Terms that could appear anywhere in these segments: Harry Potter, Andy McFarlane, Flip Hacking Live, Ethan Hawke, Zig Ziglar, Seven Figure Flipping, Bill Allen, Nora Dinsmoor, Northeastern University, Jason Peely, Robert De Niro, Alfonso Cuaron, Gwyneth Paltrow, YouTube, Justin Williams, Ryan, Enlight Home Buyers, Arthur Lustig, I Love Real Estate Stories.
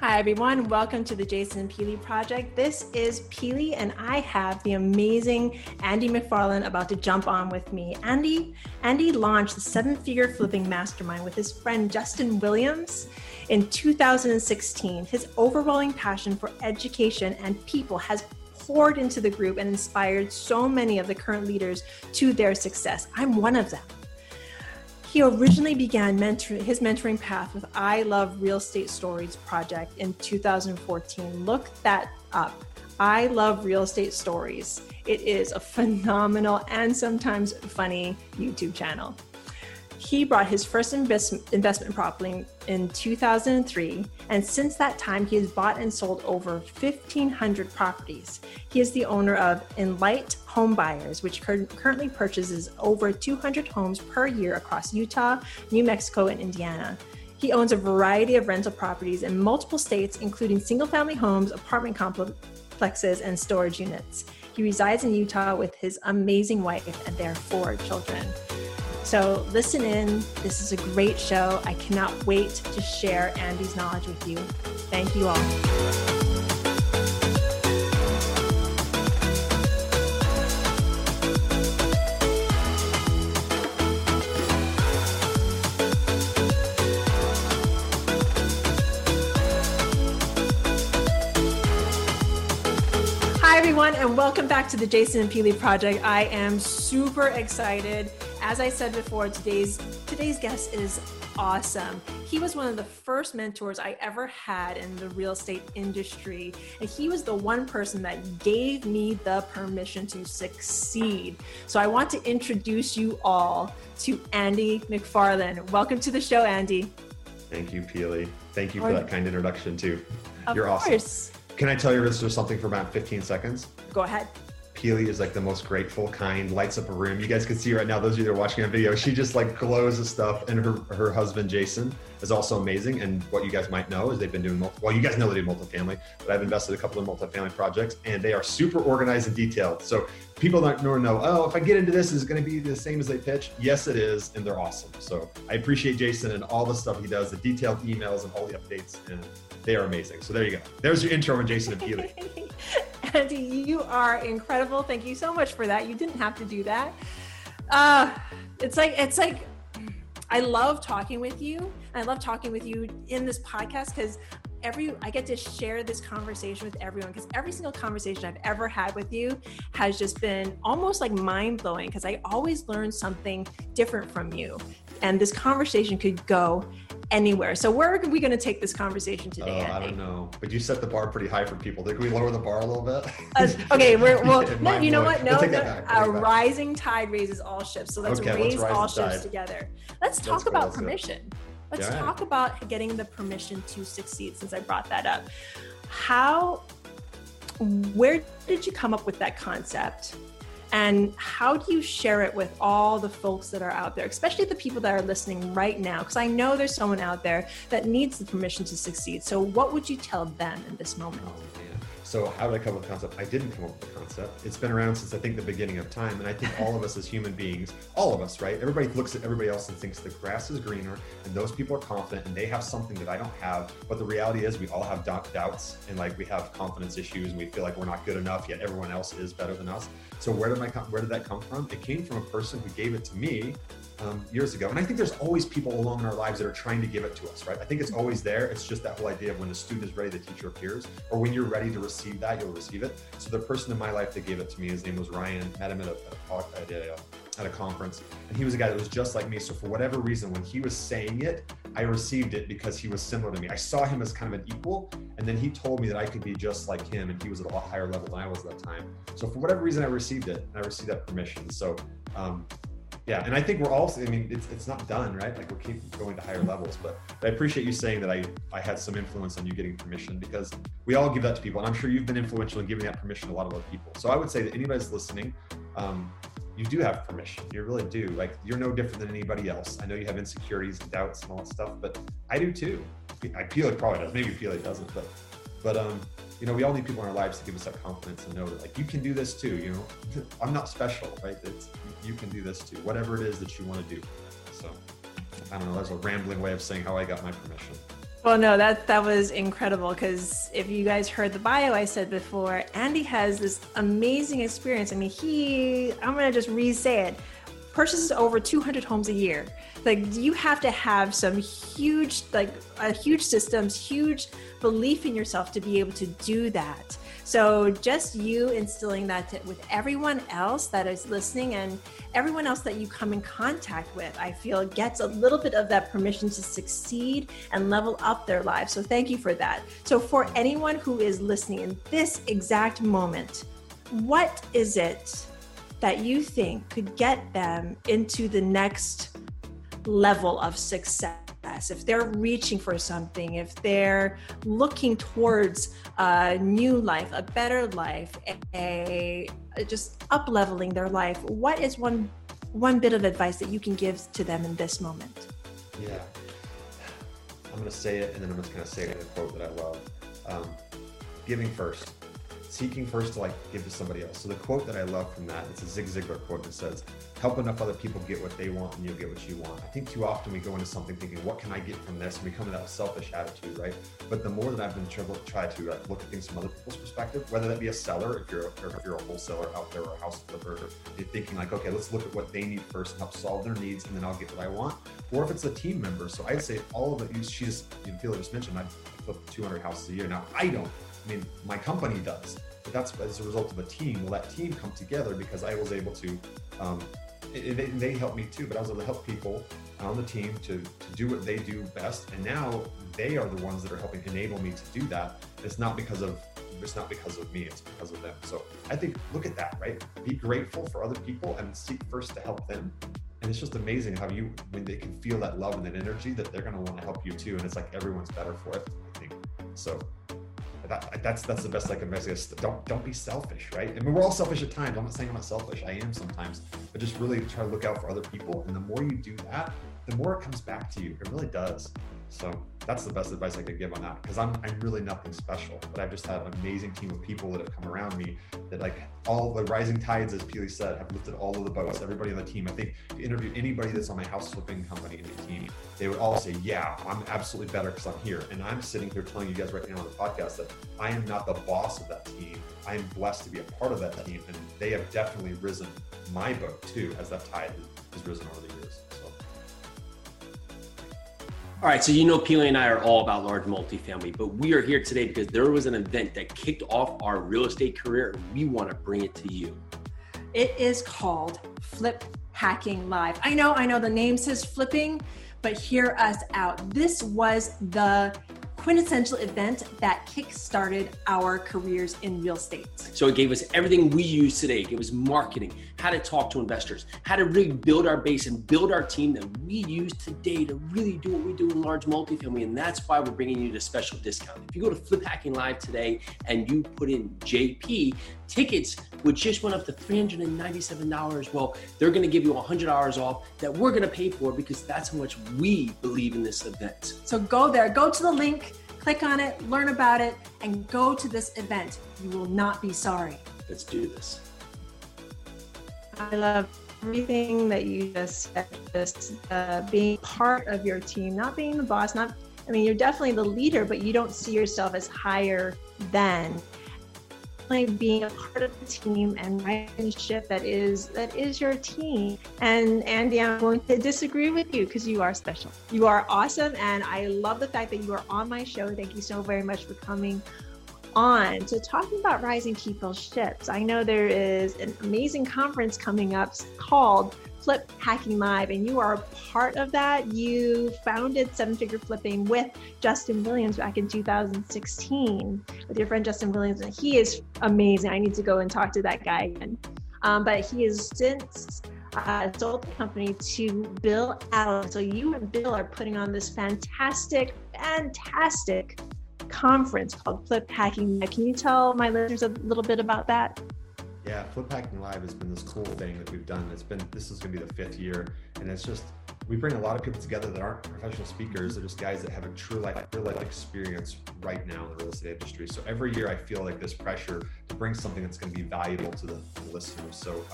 Hi everyone, welcome to the Jason Peely Project. This is Peely and I have the amazing Andy McFarlane about to jump on with me. Andy launched the Seven Figure Flipping Mastermind with his friend Justin Williams in 2016. His overwhelming passion for education and people has poured into the group and inspired so many of the current leaders to their success. I'm one of them. He originally began his mentoring path with I Love Real Estate Stories project in 2014. Look that up. I Love Real Estate Stories. It is a phenomenal and sometimes funny YouTube channel. He bought his first investment property in 2003, and since that time, he has bought and sold over 1,500 properties. He is the owner of Enlight Home Buyers, which currently purchases over 200 homes per year across Utah, New Mexico, and Indiana. He owns a variety of rental properties in multiple states, including single-family homes, apartment complexes, and storage units. He resides in Utah with his amazing wife and their 4 children. So listen in, this is a great show. I cannot wait to share Andy's knowledge with you. Thank you all. Hi everyone, and welcome back to the Jason and Peely Project. I am super excited. As I said before, today's guest is awesome. He was one of the first mentors I ever had in the real estate industry, and he was the one person that gave me the permission to succeed. So I want to introduce you all to Andy McFarlane. Welcome to the show, Andy. Thank you, Peely. Thank you for that kind introduction too. You're awesome. Can I tell your listeners something for about 15 seconds? Go ahead. Peely is like the most grateful, kind, lights up a room. You guys can see right now, those of you that are watching on video, she just like glows with stuff. And her husband, Jason, is also amazing. And what you guys might know is they've been doing, you guys know they do multifamily, but I've invested a couple of multifamily projects and they are super organized and detailed. So people don't know, if I get into this, it's going to be the same as they pitch. Yes, it is. And they're awesome. So I appreciate Jason and all the stuff he does, the detailed emails and all the updates. And they are amazing. So there you go. There's your intro on Jason and Peely. Andy, you are incredible. Thank you so much for that. You didn't have to do that. It's like I love talking with you. I love talking with you in this podcast because I get to share this conversation with everyone, because every single conversation I've ever had with you has just been almost like mind-blowing, because I always learn something different from you. And this conversation could go anywhere. So where are we going to take this conversation today, Andy? I don't know, but you set the bar pretty high for people. Can we lower the bar a little bit? Okay, no, you know what? No, a rising tide raises all ships. So let's raise all ships together. Let's talk about permission. Let's talk about getting the permission to succeed, since I brought that up. Where did you come up with that concept? And how do you share it with all the folks that are out there, especially the people that are listening right now? Because I know there's someone out there that needs the permission to succeed. So what would you tell them in this moment? So how did I come up with the concept? I didn't come up with the concept. It's been around since I think the beginning of time. And I think all of us as human beings, right? Everybody looks at everybody else and thinks the grass is greener and those people are confident and they have something that I don't have. But the reality is we all have doubts and we have confidence issues and we feel like we're not good enough, yet everyone else is better than us. So where did that come from? It came from a person who gave it to me years ago. And I think there's always people along in our lives that are trying to give it to us, right? I think it's always there. It's just that whole idea of when the student is ready, the teacher appears, or when you're ready to receive that, you'll receive it. So the person in my life that gave it to me, his name was Ryan. Met him at a conference, and he was a guy that was just like me. So for whatever reason, when he was saying it, I received it because he was similar to me. I saw him as kind of an equal, and then he told me that I could be just like him, and he was at a lot higher level than I was at that time. So for whatever reason, I received it, and I received that permission. So and I think we're all, it's not done, right? We'll keep going to higher levels, but I appreciate you saying that I had some influence on you getting permission, because we all give that to people, and I'm sure you've been influential in giving that permission to a lot of other people. So I would say that anybody's listening, you do have permission. You really do. You're no different than anybody else. I know you have insecurities and doubts and all that stuff, but I do too. Peely probably does. Maybe Peely doesn't, but we all need people in our lives to give us that confidence and know that you can do this too. I'm not special, right? You can do this too. Whatever it is that you want to do. So I don't know. That's a rambling way of saying how I got my permission. Well, no, that was incredible, because if you guys heard the bio I said before, Andy has this amazing experience. I mean, I'm going to just re-say it, purchases over 200 homes a year. Like, you have to have some huge, huge systems, huge belief in yourself to be able to do that. So just you instilling that with everyone else that is listening and everyone else that you come in contact with, I feel gets a little bit of that permission to succeed and level up their lives. So thank you for that. So for anyone who is listening in this exact moment, what is it that you think could get them into the next level of success? If they're reaching for something, if they're looking towards a new life, a better life, just up-leveling their life, what is one bit of advice that you can give to them in this moment? Yeah, I'm going to say it, and then I'm just going to say it in a quote that I love. Giving first, seeking first to give to somebody else. So the quote that I love from that, it's a Zig Ziglar quote that says, help enough other people get what they want and you'll get what you want. I think too often we go into something thinking, what can I get from this? And we come to that selfish attitude, right? But the more that I've been trying to look at things from other people's perspective, whether that be a seller, if you're a wholesaler out there, or a house flipper, you're thinking okay, let's look at what they need first and help solve their needs, and then I'll get what I want. Or if it's a team member. So I'd say all of it, Phila just mentioned, I flip 200 houses a year. Now I don't. I mean, my company does, but that's as a result of a team. Well, that team come together because I was able to, they helped me too, but I was able to help people on the team to do what they do best. And now they are the ones that are helping enable me to do that. It's not because of me, it's because of them. So I think, look at that, right? Be grateful for other people and seek first to help them. And it's just amazing how when they can feel that love and that energy, that they're going to want to help you too. And it's everyone's better for it, I think. So that's the best I can message. Don't be selfish, right? I mean, we're all selfish at times. I'm not saying I'm not selfish. I am sometimes, but just really try to look out for other people. And the more you do that, the more it comes back to you. It really does. So that's the best advice I could give on that, because I'm really nothing special, but I've just had an amazing team of people that have come around me that all the rising tides, as Peely said, have lifted all of the boats, everybody on the team. I think if you interview anybody that's on my house flipping company in the team, they would all say, yeah, I'm absolutely better because I'm here. And I'm sitting here telling you guys right now on the podcast that I am not the boss of that team. I am blessed to be a part of that team. And they have definitely risen my boat too, as that tide has risen over the years. All right, so Peely and I are all about large multifamily, but we are here today because there was an event that kicked off our real estate career, and we want to bring it to you. It is called Flip Hacking Live. I know the name says flipping, but hear us out. This was the quintessential event that kickstarted our careers in real estate. So it gave us everything we use today. It gave us marketing, how to talk to investors, how to really build our base and build our team that we use today to really do what we do in large multifamily. And that's why we're bringing you the special discount. If you go to Flip Hacking Live today and you put in JP, tickets, which just went up to $397, well, they're going to give you $100 off that we're going to pay for, because that's how much we believe in this event. So go there, go to the link, click on it, learn about it, and go to this event. You will not be sorry. Let's do this. I love everything that you just said, just being part of your team, not being the boss, you're definitely the leader, but you don't see yourself as higher than. Being a part of the team and riding the ship that is your team. And Andy, I'm going to disagree with you, because you are special. You are awesome, and I love the fact that you are on my show. Thank you so very much for coming on. So talking about rising people's ships, I know there is an amazing conference coming up called Flip Hacking Live, and you are a part of that. You founded Seven Figure Flipping with Justin Williams back in 2016 with your friend Justin Williams, and he is amazing. I need to go and talk to that guy again. But he has since sold the company to Bill Allen. So you and Bill are putting on this fantastic conference called Flip Hacking Live. Can you tell my listeners a little bit about that? Yeah, Flip Hacking Live has been this cool thing that we've done. This is going to be the 5th year, and it's just, we bring a lot of people together that aren't professional speakers. They're just guys that have a true life experience right now in the real estate industry. So every year I feel this pressure to bring something that's going to be valuable to the listeners. So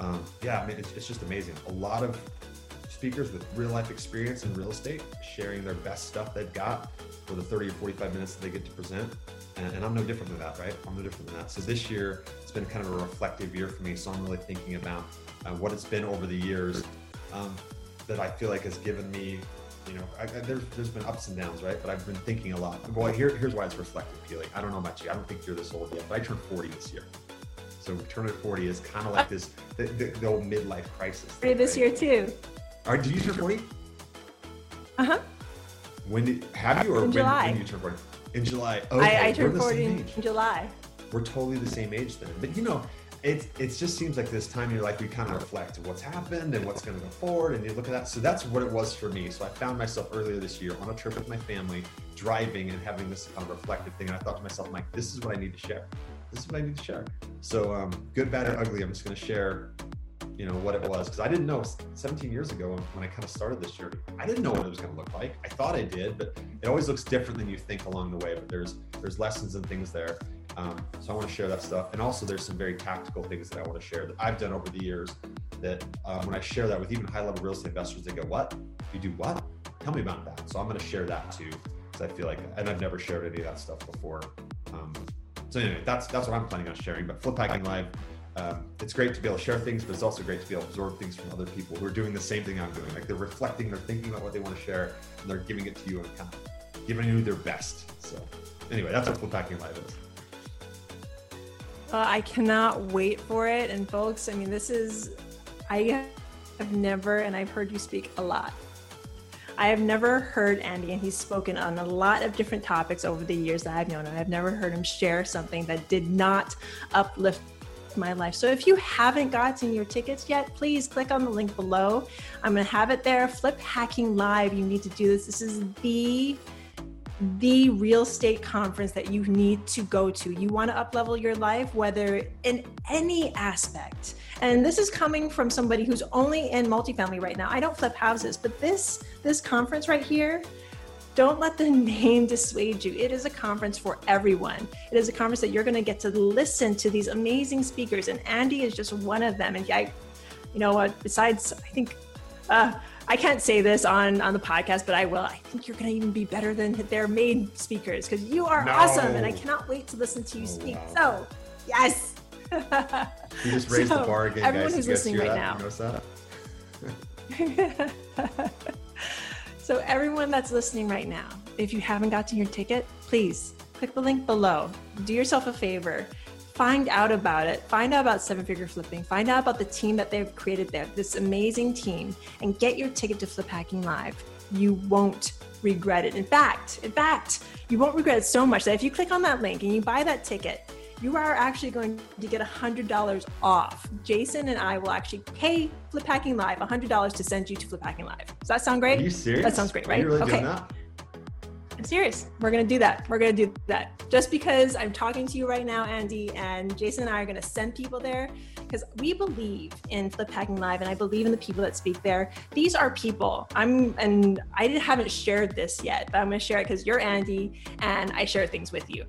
it's just amazing. A lot of speakers with real life experience in real estate, sharing their best stuff they've got for the 30 or 45 minutes that they get to present. And I'm no different than that, right? I'm no different than that. So this year, it's been kind of a reflective year for me. So I'm really thinking about what it's been over the years that I feel like has given me, you know, there's been ups and downs, right? But I've been thinking a lot. Boy, here's why it's reflective, Keely. I don't know about you. I don't think you're this old yet, but I turned 40 this year. So turning 40 is kind of like this, the old midlife crisis. Thing, this right? year too. All right, did you turn 40? Uh-huh. When did, have you or when did you turn 40? In July. Okay, I turned 40 in July. We're totally the same age then. But you know, it just seems like this time in your life, we kind of reflect on what's happened and what's going to go forward. And you look at that. So that's what it was for me. So I found myself earlier this year on a trip with my family, driving and having this kind of reflective thing. And I thought to myself, Mike, this is what I need to share. This is what I need to share. So good, bad, or ugly, I'm just going to share, you know, what it was. Because I didn't know 17 years ago when I kind of started this journey, I didn't know what it was going to look like. I thought I did, but it always looks different than you think along the way. But there's lessons and things there. So I want to share that stuff. And also there's some very tactical things that I want to share that I've done over the years that when I share that with even high level real estate investors, they go, what? You do what? Tell me about that. So I'm going to share that too. Because I feel like, and I've never shared any of that stuff before. So anyway, that's what I'm planning on sharing. But Flip Hacking Live, it's great to be able to share things, but it's also great to be able to absorb things from other people who are doing the same thing I'm doing. Like they're reflecting, they're thinking about what they want to share, and they're giving it to you and kind of giving you their best. So anyway, that's what Flip Hacking Live is. I cannot wait for it. And folks, I mean, I have never, and I've heard you speak a lot. I have never heard Andy, and he's spoken on a lot of different topics over the years that I've known him. I've never heard him share something that did not uplift my life. So if you haven't gotten your tickets yet, please click on the link below. I'm going to have it there. Flip Hacking Live. You need to do this. This is the real estate conference that you need to go to. You want to uplevel your life, whether in any aspect. And this is coming from somebody who's only in multifamily right now. I don't flip houses, but this conference right here, don't let the name dissuade you. It is a conference for everyone. It is a conference that you're going to get to listen to these amazing speakers. And Andy is just one of them. And I, you know what, besides, I think, I can't say this on the podcast, but I will. I think you're going to even be better than their main speakers because you are awesome, and I cannot wait to listen to you speak. Wow. So, yes. You just raised the bar again, everyone guys. Everyone who's listening right now. So everyone that's listening right now, if you haven't gotten your ticket, please click the link below. Do yourself a favor. Find out about it. Find out about Seven Figure Flipping. Find out about the team that they've created there, this amazing team, and get your ticket to Flip Hacking Live. You won't regret it. In fact, you won't regret it so much that if you click on that link and you buy that ticket, you are actually going to get $100 off. Jason and I will actually pay Flip Hacking Live $100 to send you to Flip Hacking Live. Does that sound great? Are you serious? That sounds great, right? Are you really doing that? I'm serious. We're going to do that. We're going to do that. Just because I'm talking to you right now, Andy, and Jason and I are going to send people there because we believe in Flip Hacking Live and I believe in the people that speak there. These are people. I haven't shared this yet, but I'm going to share it because you're Andy and I share things with you.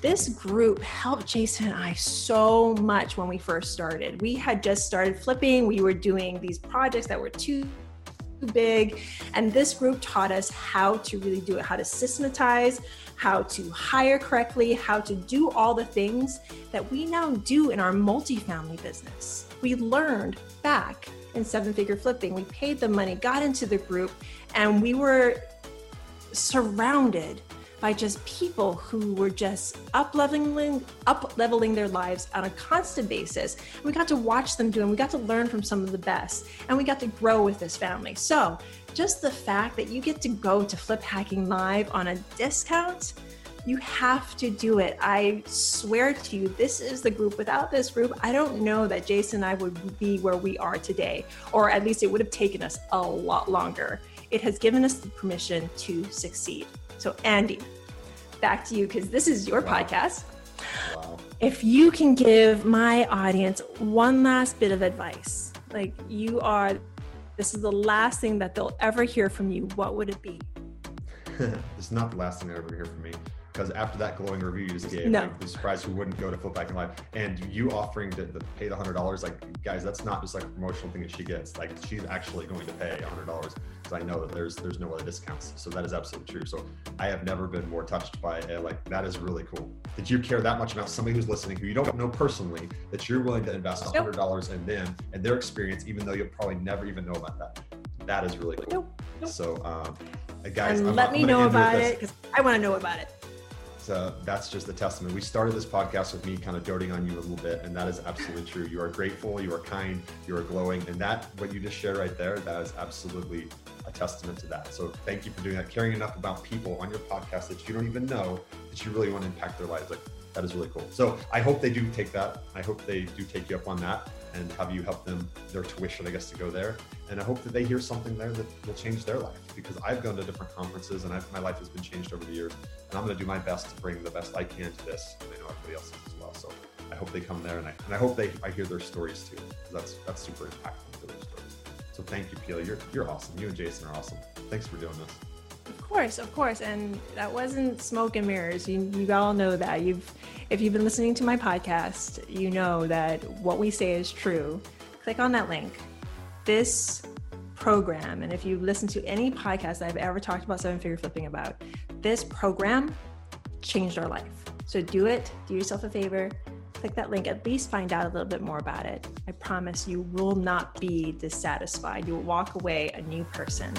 This group helped Jason and I so much when we first started. We had just started flipping. We were doing these projects that were too big, and this group taught us how to really do it, how to systematize, how to hire correctly, how to do all the things that we now do in our multifamily business. We learned back in Seven Figure Flipping. We paid the money, got into the group, and we were surrounded by just people who were just up-leveling their lives on a constant basis. And we got to watch them do, and we got to learn from some of the best, and we got to grow with this family. So just the fact that you get to go to Flip Hacking Live on a discount, you have to do it. I swear to you, this is the group. Without this group, I don't know that Jason and I would be where we are today, or at least it would have taken us a lot longer. It has given us the permission to succeed. So Andy, back to you, because this is your podcast. Wow. If you can give my audience one last bit of advice, like this is the last thing that they'll ever hear from you, what would it be? It's not the last thing I ever hear from me. because after that glowing review you just gave, I'd be surprised who wouldn't go to Flip Hacking Live. And you offering to pay the $100, like, guys, that's not just like a promotional thing that she gets. Like, she's actually going to pay $100 because I know that there's no other discounts. So that is absolutely true. So I have never been more touched by it. Like, that is really cool that you care that much about somebody who's listening, who you don't know personally, that you're willing to invest $100 in them and their experience, even though you'll probably never even know about that. That is really cool. So guys, and let me know about it because I want to know about it. So that's just a testament. We started this podcast with me kind of doting on you a little bit, and that is absolutely true. You are grateful, you are kind, you are glowing, and that, what you just shared right there, that is absolutely a testament to that. So thank you for doing that, caring enough about people on your podcast that you don't even know that you really want to impact their lives. Like, that is really cool. So I hope they do take that. I hope they do take you up on that and have you help them, their tuition, I guess, to go there. And I hope that they hear something there that will change their life, because I've gone to different conferences and my life has been changed over the years. And I'm going to do my best to bring the best I can to this. And I know everybody else is as well. So I hope they come there, and I hope I hear their stories too. That's super impactful for their stories. So thank you, Peel. You're awesome. You and Jason are awesome. Thanks for doing this. Of course. And that wasn't smoke and mirrors. You all know that. If you've been listening to my podcast, you know that what we say is true. Click on that link. This program, and if you listen to any podcast that I've ever talked about seven-figure flipping about, this program changed our life. So do it. Do yourself a favor. Click that link. At least find out a little bit more about it. I promise you will not be dissatisfied. You will walk away a new person.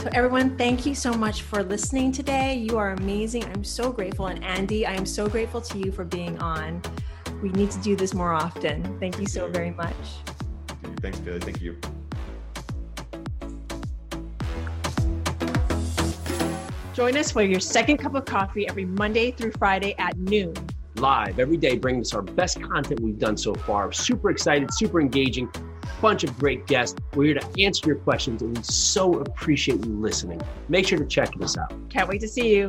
So everyone, thank you so much for listening today. You are amazing. I'm so grateful. And Andy, I am so grateful to you for being on. We need to do this more often. Thank you so very much. Thanks, Billy. Thank you. Join us for your second cup of coffee every Monday through Friday at noon. Live every day, bringing us our best content we've done so far. Super excited, super engaging, bunch of great guests. We're here to answer your questions, and we so appreciate you listening. Make sure to check this out. Can't wait to see you.